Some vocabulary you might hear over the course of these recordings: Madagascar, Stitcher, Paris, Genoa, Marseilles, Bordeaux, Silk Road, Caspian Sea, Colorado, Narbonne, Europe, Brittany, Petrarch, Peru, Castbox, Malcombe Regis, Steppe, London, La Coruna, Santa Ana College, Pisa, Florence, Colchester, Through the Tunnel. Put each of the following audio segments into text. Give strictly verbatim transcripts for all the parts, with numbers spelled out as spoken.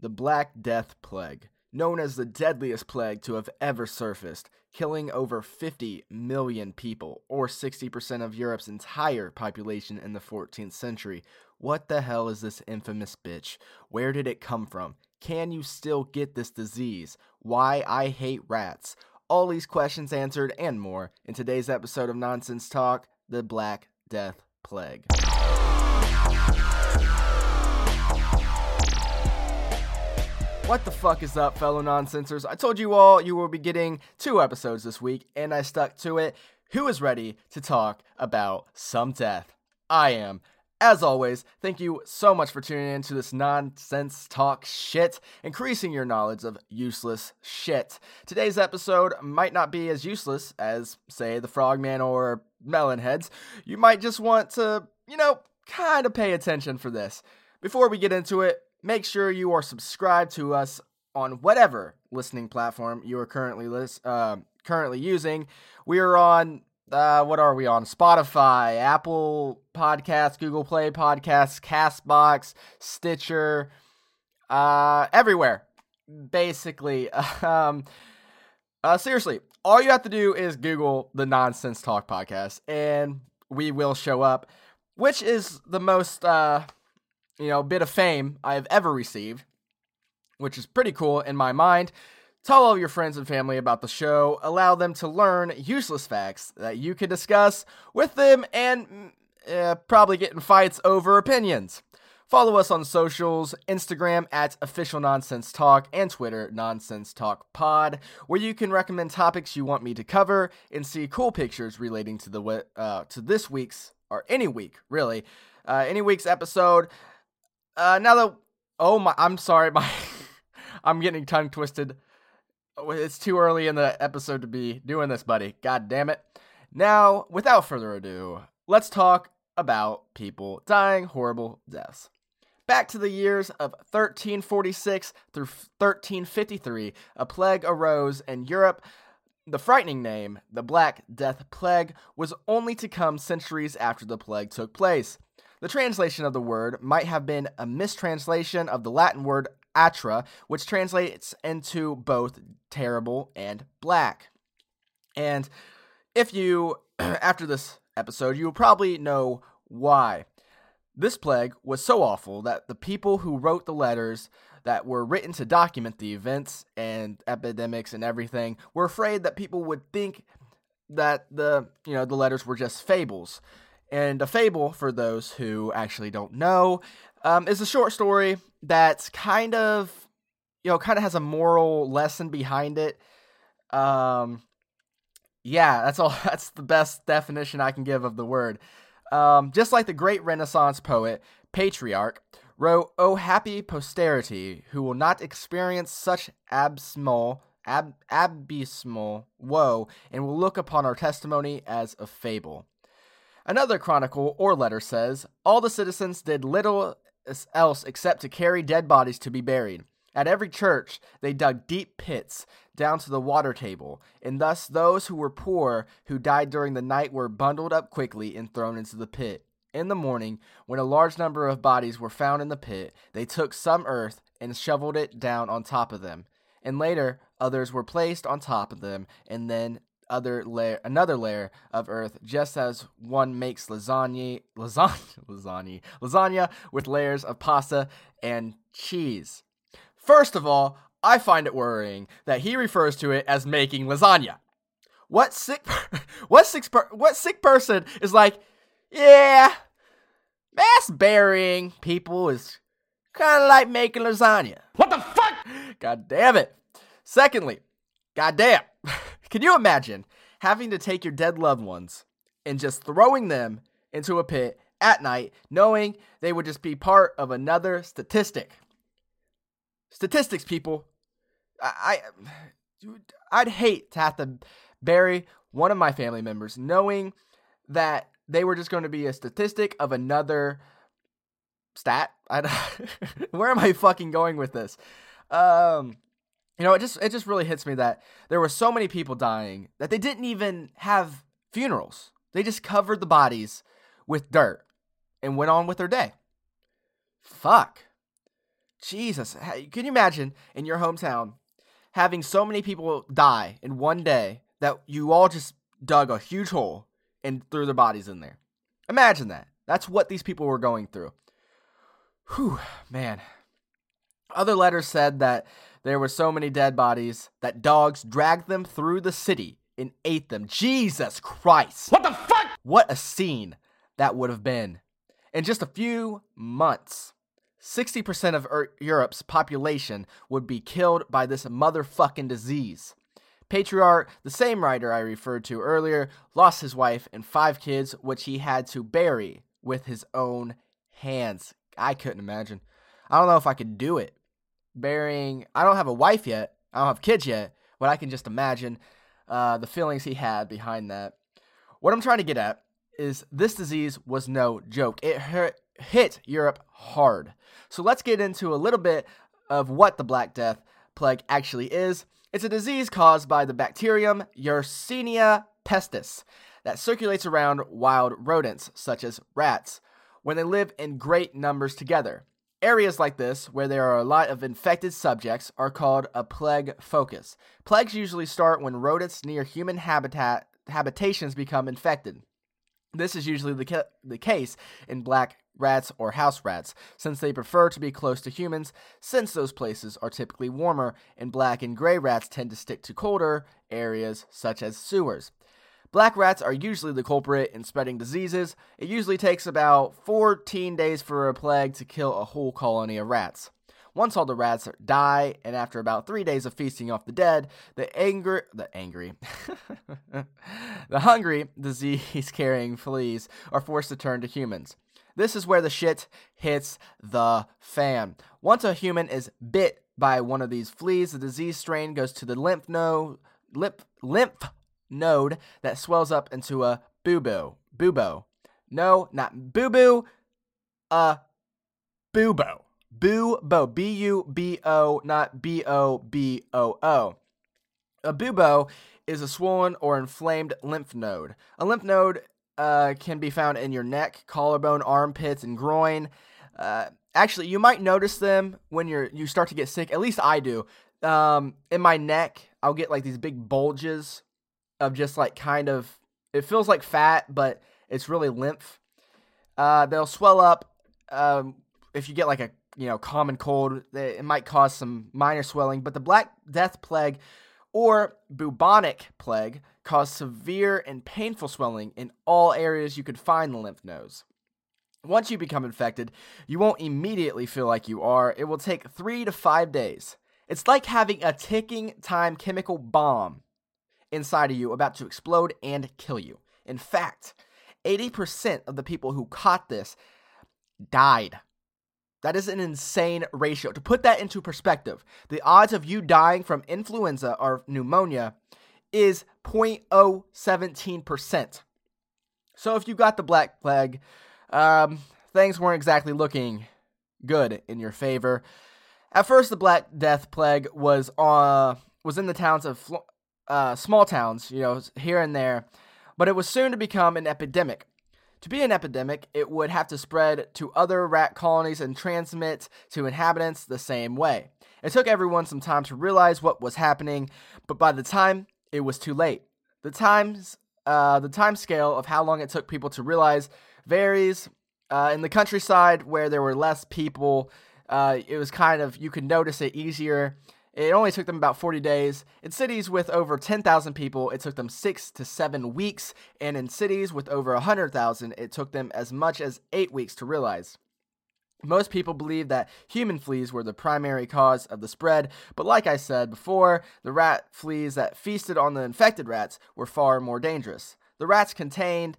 The Black Death Plague, known as the deadliest plague to have ever surfaced, killing over fifty million people, or sixty percent of Europe's entire population in the fourteenth century. What the hell is this infamous bitch? Where did it come from? Can you still get this disease? Why I hate rats? All these questions answered and more in today's episode of Nonsense Talk, the Black Death Plague. What the fuck is up, fellow nonsensers? I told you all you will be getting two episodes this week, and I stuck to it. Who is ready to talk about some death? I am. As always, thank you so much for tuning in to this nonsense talk shit, increasing your knowledge of useless shit. Today's episode might not be as useless as, say, the Frogman or Melonheads. You might just want to, you know, kind of pay attention for this. Before we get into it, make sure you are subscribed to us on whatever listening platform you are currently lis- uh, currently using. We are on, uh, what are we on? Spotify, Apple Podcasts, Google Play Podcasts, Castbox, Stitcher, uh, everywhere, basically. um, uh, seriously, all you have to do is Google the Nonsense Talk Podcast, and we will show up, which is the most... Uh, you know, bit of fame I have ever received, which is pretty cool in my mind. Tell all your friends and family about the show. Allow them to learn useless facts that you can discuss with them and uh, probably get in fights over opinions. Follow us on socials, Instagram at OfficialNonsenseTalk and Twitter, NonsenseTalkPod, where you can recommend topics you want me to cover and see cool pictures relating to the uh, to this week's, or any week, really, uh, any week's episode. Uh, now that, oh my, I'm sorry, my, I'm getting tongue twisted. It's too early in the episode to be doing this, buddy. God damn it. Now, without further ado, let's talk about people dying horrible deaths. Back to the years of thirteen forty-six through thirteen fifty-three, a plague arose in Europe. The frightening name, the Black Death Plague, was only to come centuries after the plague took place. The translation of the word might have been a mistranslation of the Latin word atra, which translates into both terrible and black. And if you, after this episode, you will probably know why. This plague was so awful that the people who wrote the letters that were written to document the events and epidemics and everything were afraid that people would think that the, you know, the letters were just fables. And a fable, for those who actually don't know, um, is a short story that's kind of, you know, kind of has a moral lesson behind it. Um, yeah, that's all. That's the best definition I can give of the word. Um, just like the great Renaissance poet Petrarch wrote, "O happy posterity, who will not experience such abysmal, ab- abysmal woe, and will look upon our testimony as a fable." Another chronicle or letter says, "All the citizens did little else except to carry dead bodies to be buried. At every church they dug deep pits down to the water table, and thus those who were poor who died during the night were bundled up quickly and thrown into the pit. In the morning, when a large number of bodies were found in the pit, they took some earth and shoveled it down on top of them, and later others were placed on top of them, and then Other layer, another layer of earth, just as one makes lasagna, lasagna, lasagna, lasagna with layers of pasta and cheese." First of all, I find it worrying that he refers to it as making lasagna. What sick, what sick, what sick person is like, yeah, mass burying people is kind of like making lasagna. What the fuck? God damn it. Secondly, goddamn. Can you imagine having to take your dead loved ones and just throwing them into a pit at night, knowing they would just be part of another statistic? Statistics, people. I, I, I'd hate to have to bury one of my family members knowing that they were just going to be a statistic of another stat. I, where am I fucking going with this? Um... You know, it just it just really hits me that there were so many people dying that they didn't even have funerals. They just covered the bodies with dirt and went on with their day. Fuck. Jesus, can you imagine in your hometown having so many people die in one day that you all just dug a huge hole and threw their bodies in there? Imagine that. That's what these people were going through. Whew, man. Other letters said that there were so many dead bodies that dogs dragged them through the city and ate them. Jesus Christ. What the fuck? What a scene that would have been. In just a few months, sixty percent of er- Europe's population would be killed by this motherfucking disease. Petrarch, the same writer I referred to earlier, lost his wife and five kids, which he had to bury with his own hands. I couldn't imagine. I don't know if I could do it. Burying, I don't have a wife yet, I don't have kids yet, but I can just imagine uh, the feelings he had behind that. What I'm trying to get at is this disease was no joke. It hurt, hit Europe hard. So let's get into a little bit of what the Black Death plague actually is. It's a disease caused by the bacterium Yersinia pestis that circulates around wild rodents, such as rats, when they live in great numbers together. Areas like this, where there are a lot of infected subjects, are called a plague focus. Plagues usually start when rodents near human habitat habitations become infected. This is usually the, ca- the case in black rats or house rats, since they prefer to be close to humans, since those places are typically warmer, and black and gray rats tend to stick to colder areas such as sewers. Black rats are usually the culprit in spreading diseases. It usually takes about fourteen days for a plague to kill a whole colony of rats. Once all the rats die, and after about three days of feasting off the dead, the angry, the angry, the hungry disease-carrying fleas are forced to turn to humans. This is where the shit hits the fan. Once a human is bit by one of these fleas, the disease strain goes to the lymph node, lymph, lymph node that swells up into a bubo. Bubo. No, not boo-boo. A bubo. Bubo. B U B O, not B O B O O. A bubo is a swollen or inflamed lymph node. A lymph node uh, can be found in your neck, collarbone, armpits, and groin. Uh, actually, you might notice them when you're you start to get sick. At least I do. Um, in my neck, I'll get like these big bulges of just like kind of, it feels like fat, but it's really lymph. Uh, they'll swell up um, if you get like a, you know, common cold. It might cause some minor swelling, but the Black Death plague or bubonic plague caused severe and painful swelling in all areas you could find the lymph nodes. Once you become infected, you won't immediately feel like you are. It will take three to five days. It's like having a ticking time chemical bomb inside of you about to explode and kill you. In fact, eighty percent of the people who caught this died. That is an insane ratio. To put that into perspective, the odds of you dying from influenza or pneumonia is zero point zero one seven percent. So if you got the Black Plague, um, things weren't exactly looking good in your favor. At first, the Black Death Plague was uh, was in the towns of Fl- uh, small towns, you know, here and there, but it was soon to become an epidemic. To be an epidemic, it would have to spread to other rat colonies and transmit to inhabitants the same way. It took everyone some time to realize what was happening, but by the time, it was too late. The times, uh, the time scale of how long it took people to realize varies. Uh, in the countryside, where there were less people, uh, it was kind of, you could notice it easier. It only took them about forty days. In cities with over ten thousand people, it took them six to seven weeks. And in cities with over one hundred thousand, it took them as much as eight weeks to realize. Most people believe that human fleas were the primary cause of the spread. But like I said before, the rat fleas that feasted on the infected rats were far more dangerous. The rats contained,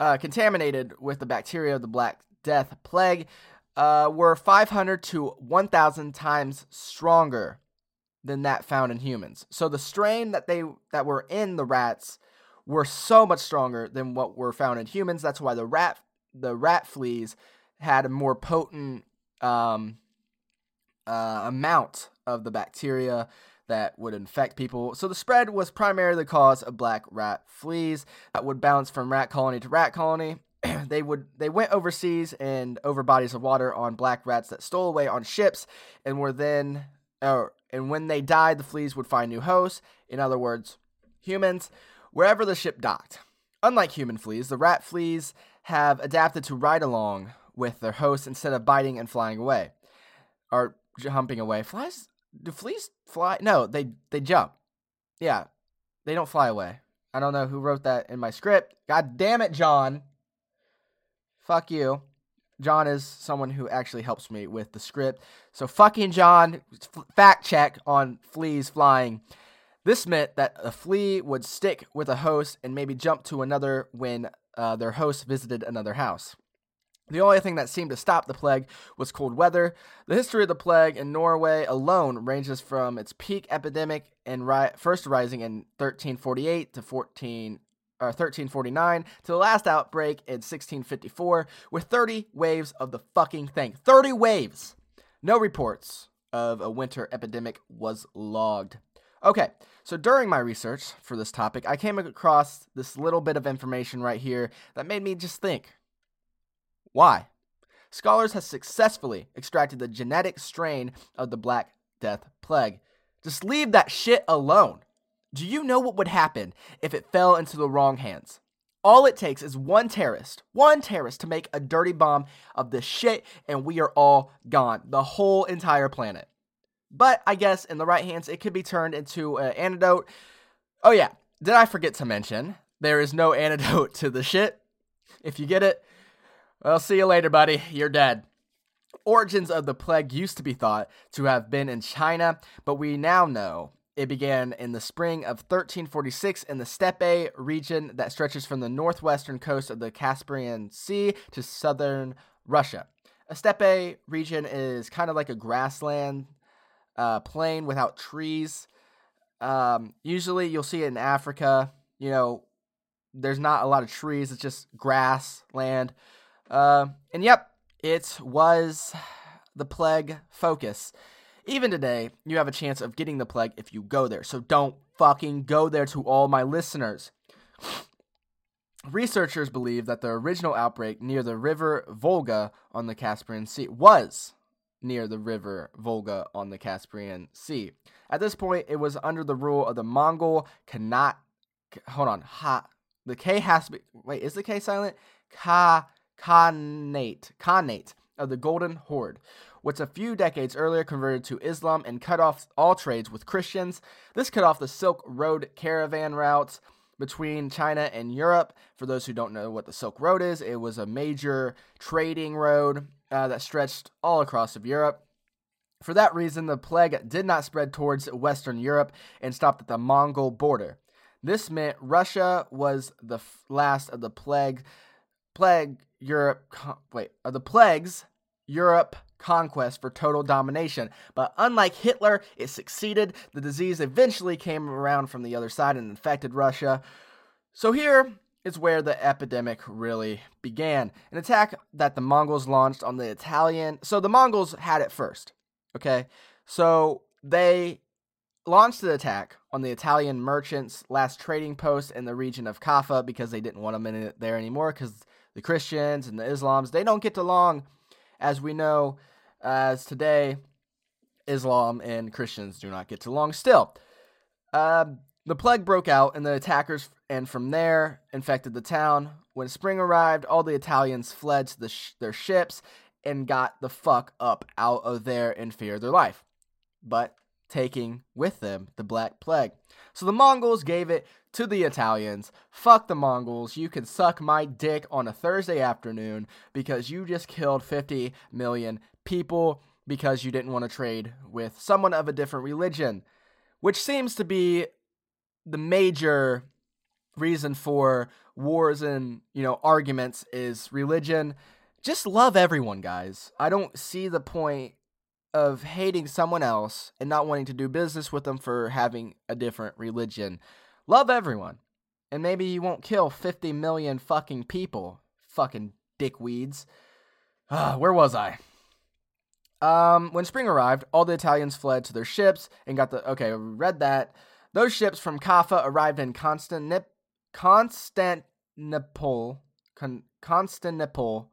uh, contaminated with the bacteria of the Black Death plague uh, were five hundred to one thousand times stronger than that found in humans. So the strain that they that were in the rats were so much stronger than what were found in humans. That's why the rat the rat fleas had a more potent um, uh, amount of the bacteria that would infect people. So the spread was primarily the cause of black rat fleas that would bounce from rat colony to rat colony. They would they went overseas and over bodies of water on black rats that stole away on ships and were then or and when they died, the fleas would find new hosts, in other words, humans, wherever the ship docked. Unlike human fleas, the rat fleas have adapted to ride along with their hosts instead of biting and flying away. Or humping away. Flies do fleas fly? No, they they jump. Yeah. They don't fly away. I don't know who wrote that in my script. God damn it, John. Fuck you. John is someone who actually helps me with the script. So fucking John, f- fact check on fleas flying. This meant that a flea would stick with a host and maybe jump to another when uh, their host visited another house. The only thing that seemed to stop the plague was cold weather. The history of the plague in Norway alone ranges from its peak epidemic and ri- first rising in thirteen forty-eight to fourteen. Uh, thirteen forty-nine to the last outbreak in sixteen fifty-four with thirty waves of the fucking thing. thirty waves! No reports of a winter epidemic was logged. Okay, so during my research for this topic, I came across this little bit of information right here that made me just think. Why? Scholars have successfully extracted the genetic strain of the Black Death plague. Just leave that shit alone. Do you know what would happen if it fell into the wrong hands? All it takes is one terrorist, one terrorist to make a dirty bomb of this shit, and we are all gone. The whole entire planet. But I guess in the right hands, it could be turned into an antidote. Oh yeah, did I forget to mention, there is no antidote to the shit. If you get it, well, see you later, buddy. You're dead. Origins of the plague used to be thought to have been in China, but we now know it began in the spring of thirteen forty-six in the Steppe region that stretches from the northwestern coast of the Caspian Sea to southern Russia. A steppe region is kind of like a grassland uh, plain without trees. Um, usually you'll see it in Africa. You know, there's not a lot of trees. It's just grass land. Uh, and yep, it was the plague focus. Even today, you have a chance of getting the plague if you go there, so don't fucking go there to all my listeners. Researchers believe that the original outbreak near the River Volga on the Caspian Sea was near the River Volga on the Caspian Sea. At this point, it was under the rule of the Mongol Khanate. Hold on, ha. The K has to be. Wait, is the K silent? Ka Khanate. Khanate of the Golden Horde, which a few decades earlier converted to Islam and cut off all trades with Christians. This cut off the Silk Road caravan routes between China and Europe. For those who don't know what the Silk Road is, it was a major trading road uh, that stretched all across of Europe. For that reason, the plague did not spread towards Western Europe and stopped at the Mongol border. This meant Russia was the f- last of the plague, plague Europe, con- wait, of the plagues Europe conquest for total domination, but unlike Hitler, it succeeded. The disease eventually came around from the other side and infected Russia. So here is where the epidemic really began. An attack that the Mongols launched on the Italian... So the Mongols had it first, okay? So they launched an attack on the Italian merchants' last trading post in the region of Kaffa because they didn't want them in there anymore because the Christians and the Islams, they don't get along. As we know, as today, Islam and Christians do not get along still. Uh, the plague broke out, and the attackers, and from there, infected the town. When spring arrived, all the Italians fled to the sh- their ships and got the fuck up out of there in fear of their life, but taking with them the Black Plague. So the Mongols gave it to the Italians. Fuck the Mongols. You can suck my dick on a Thursday afternoon because you just killed fifty million people because you didn't want to trade with someone of a different religion, which seems to be the major reason for wars and, you know, arguments is religion. Just love everyone, guys. I don't see the point of hating someone else and not wanting to do business with them for having a different religion. Love everyone. And maybe you won't kill fifty million fucking people. Fucking dickweeds. Uh, where was I? Um, when spring arrived, all the Italians fled to their ships and got the... Okay, read that. Those ships from Kaffa arrived in Constantinip- Constantinople. Con- Constantinople,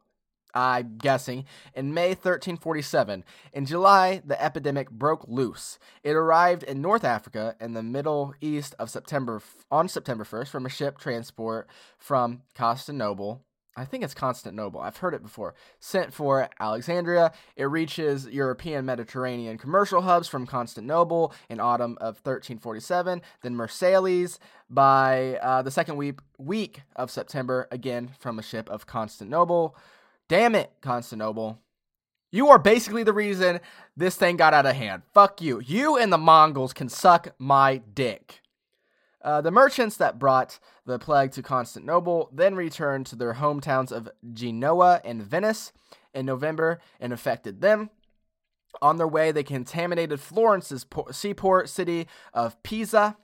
I'm guessing, in May thirteen forty-seven. In July, the epidemic broke loose. It arrived in North Africa in the Middle East of September on September first from a ship transport from Constantinople. I think it's Constantinople. I've heard it before. Sent for Alexandria. It reaches European Mediterranean commercial hubs from Constantinople in autumn of thirteen forty-seven. Then Marseilles by uh, the second week, week of September, again from a ship of Constantinople. Damn it, Constantinople. You are basically the reason this thing got out of hand. Fuck you. You and the Mongols can suck my dick. Uh, the merchants that brought the plague to Constantinople then returned to their hometowns of Genoa and Venice in November and affected them. On their way, they contaminated Florence's por- seaport city of Pisa.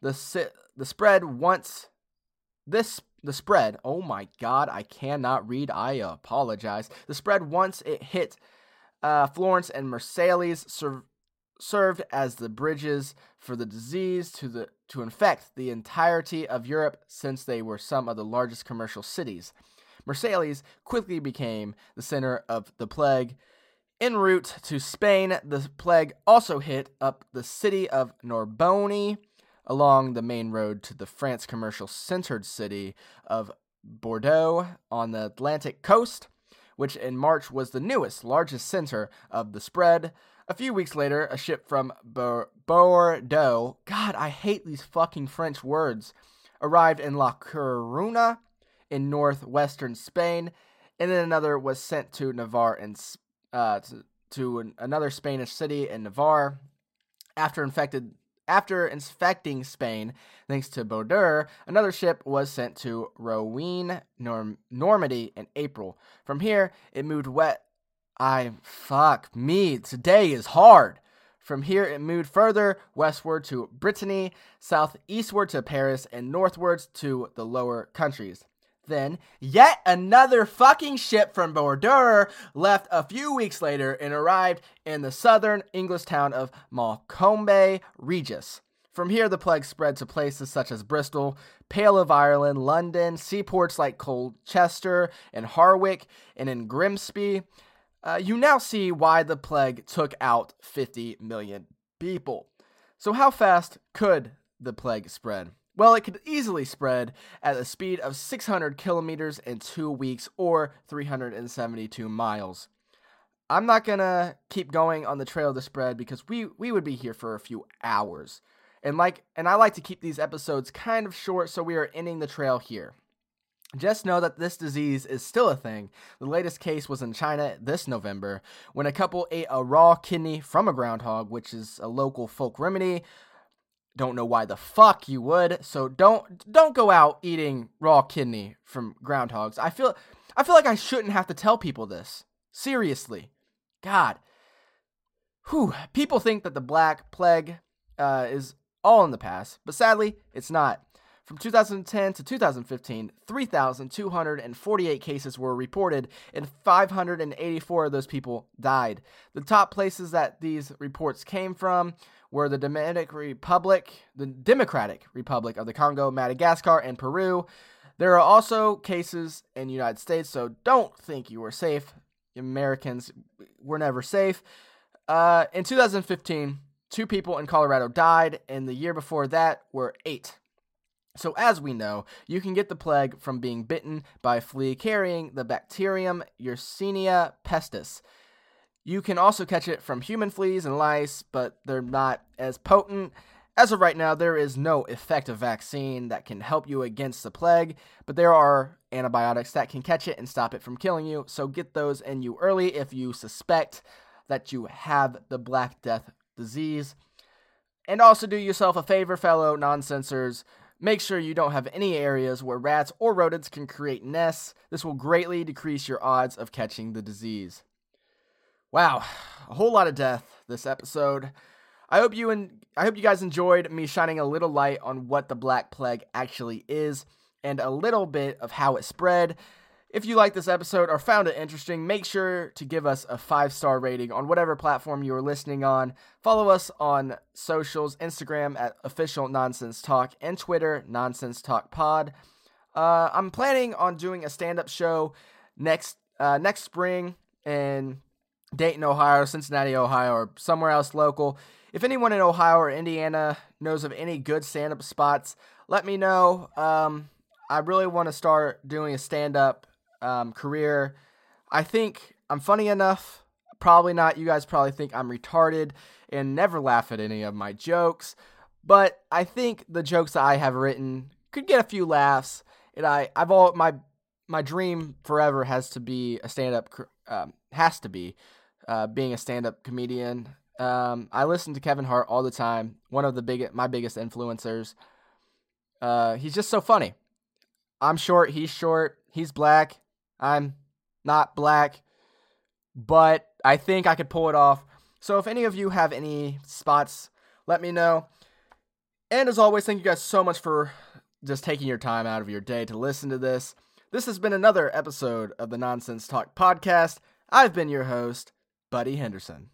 The si- the spread once this the spread. Oh my God, I cannot read. I apologize. The spread once it hit uh, Florence and Marseilles sur- served as the bridges for the disease to the to infect the entirety of Europe, since they were some of the largest commercial cities. Marseilles quickly became the center of the plague. En route to Spain, the plague also hit up the city of Narbonne along the main road to the France commercial-centered city of Bordeaux on the Atlantic coast, which in March was the newest, largest center of the spread. A few weeks later, a ship from Bordeaux, God, I hate these fucking French words, arrived in La Coruna in northwestern Spain, and then another was sent to Navarre and uh, to, to an, another Spanish city in Navarre. After infected, after infecting Spain, thanks to Bordeaux, another ship was sent to Rouen, Norm, Normandy, in April. From here, it moved west. I, fuck me, today is hard. From here, it moved further westward to Brittany, southeastward to Paris, and northwards to the lower countries. Then, yet another fucking ship from Bordeaux left a few weeks later and arrived in the southern English town of Malcombe Regis. From here, the plague spread to places such as Bristol, Pale of Ireland, London, seaports like Colchester and Harwich, and in Grimsby. Uh, you now see why the plague took out fifty million people. So how fast could the plague spread? Well, it could easily spread at a speed of six hundred kilometers in two weeks or three hundred seventy-two miles. I'm not going to keep going on the trail of the spread because we, we would be here for a few hours. And like, and I like to keep these episodes kind of short, so we are ending the trail here. Just know that this disease is still a thing. The latest case was in China this November when a couple ate a raw kidney from a groundhog, which is a local folk remedy. Don't know why the fuck you would, so don't don't go out eating raw kidney from groundhogs. I feel I feel like I shouldn't have to tell people this. Seriously. God. Whew. People think that the Black Plague uh, is all in the past, but sadly, it's not. From two thousand ten to two thousand fifteen, three thousand two hundred forty-eight cases were reported, and five hundred eighty-four of those people died. The top places that these reports came from were the Dominican Republic, the Democratic Republic of the Congo, Madagascar, and Peru. There are also cases in the United States, so don't think you are safe. Americans were never safe. Uh, in two thousand fifteen, two people in Colorado died, and the year before that were eight. So as we know, you can get the plague from being bitten by a flea carrying the bacterium Yersinia pestis. You can also catch it from human fleas and lice, but they're not as potent. As of right now, there is no effective vaccine that can help you against the plague, but there are antibiotics that can catch it and stop it from killing you, so get those in you early if you suspect that you have the Black Death disease. And also do yourself a favor, fellow nonsensors. Make sure you don't have any areas where rats or rodents can create nests. This will greatly decrease your odds of catching the disease. Wow, a whole lot of death this episode. I hope you and en- I hope you guys enjoyed me shining a little light on what the Black Plague actually is and a little bit of how it spread. If you liked this episode or found it interesting, make sure to give us a five-star rating on whatever platform you are listening on. Follow us on socials, Instagram at Official Nonsense Talk, and Twitter, Nonsense Talk Pod. Uh, I'm planning on doing a stand-up show next uh, next spring in Dayton, Ohio, Cincinnati, Ohio, or somewhere else local. If anyone in Ohio or Indiana knows of any good stand-up spots, let me know. Um, I really want to start doing a stand-up um, career. I think I'm funny enough. Probably not. You guys probably think I'm retarded and never laugh at any of my jokes. But I think the jokes that I have written could get a few laughs. And I, I've all my my dream forever has to be a stand-up. Um, has to be uh, being a stand-up comedian. Um, I listen to Kevin Hart all the time. One of the big my biggest influencers. Uh, he's just so funny. I'm short. He's short. He's black. I'm not black. But I think I could pull it off. So if any of you have any spots, let me know. And as always, thank you guys so much for just taking your time out of your day to listen to this. This has been another episode of the Nonsense Talk podcast. I've been your host, Buddy Henderson.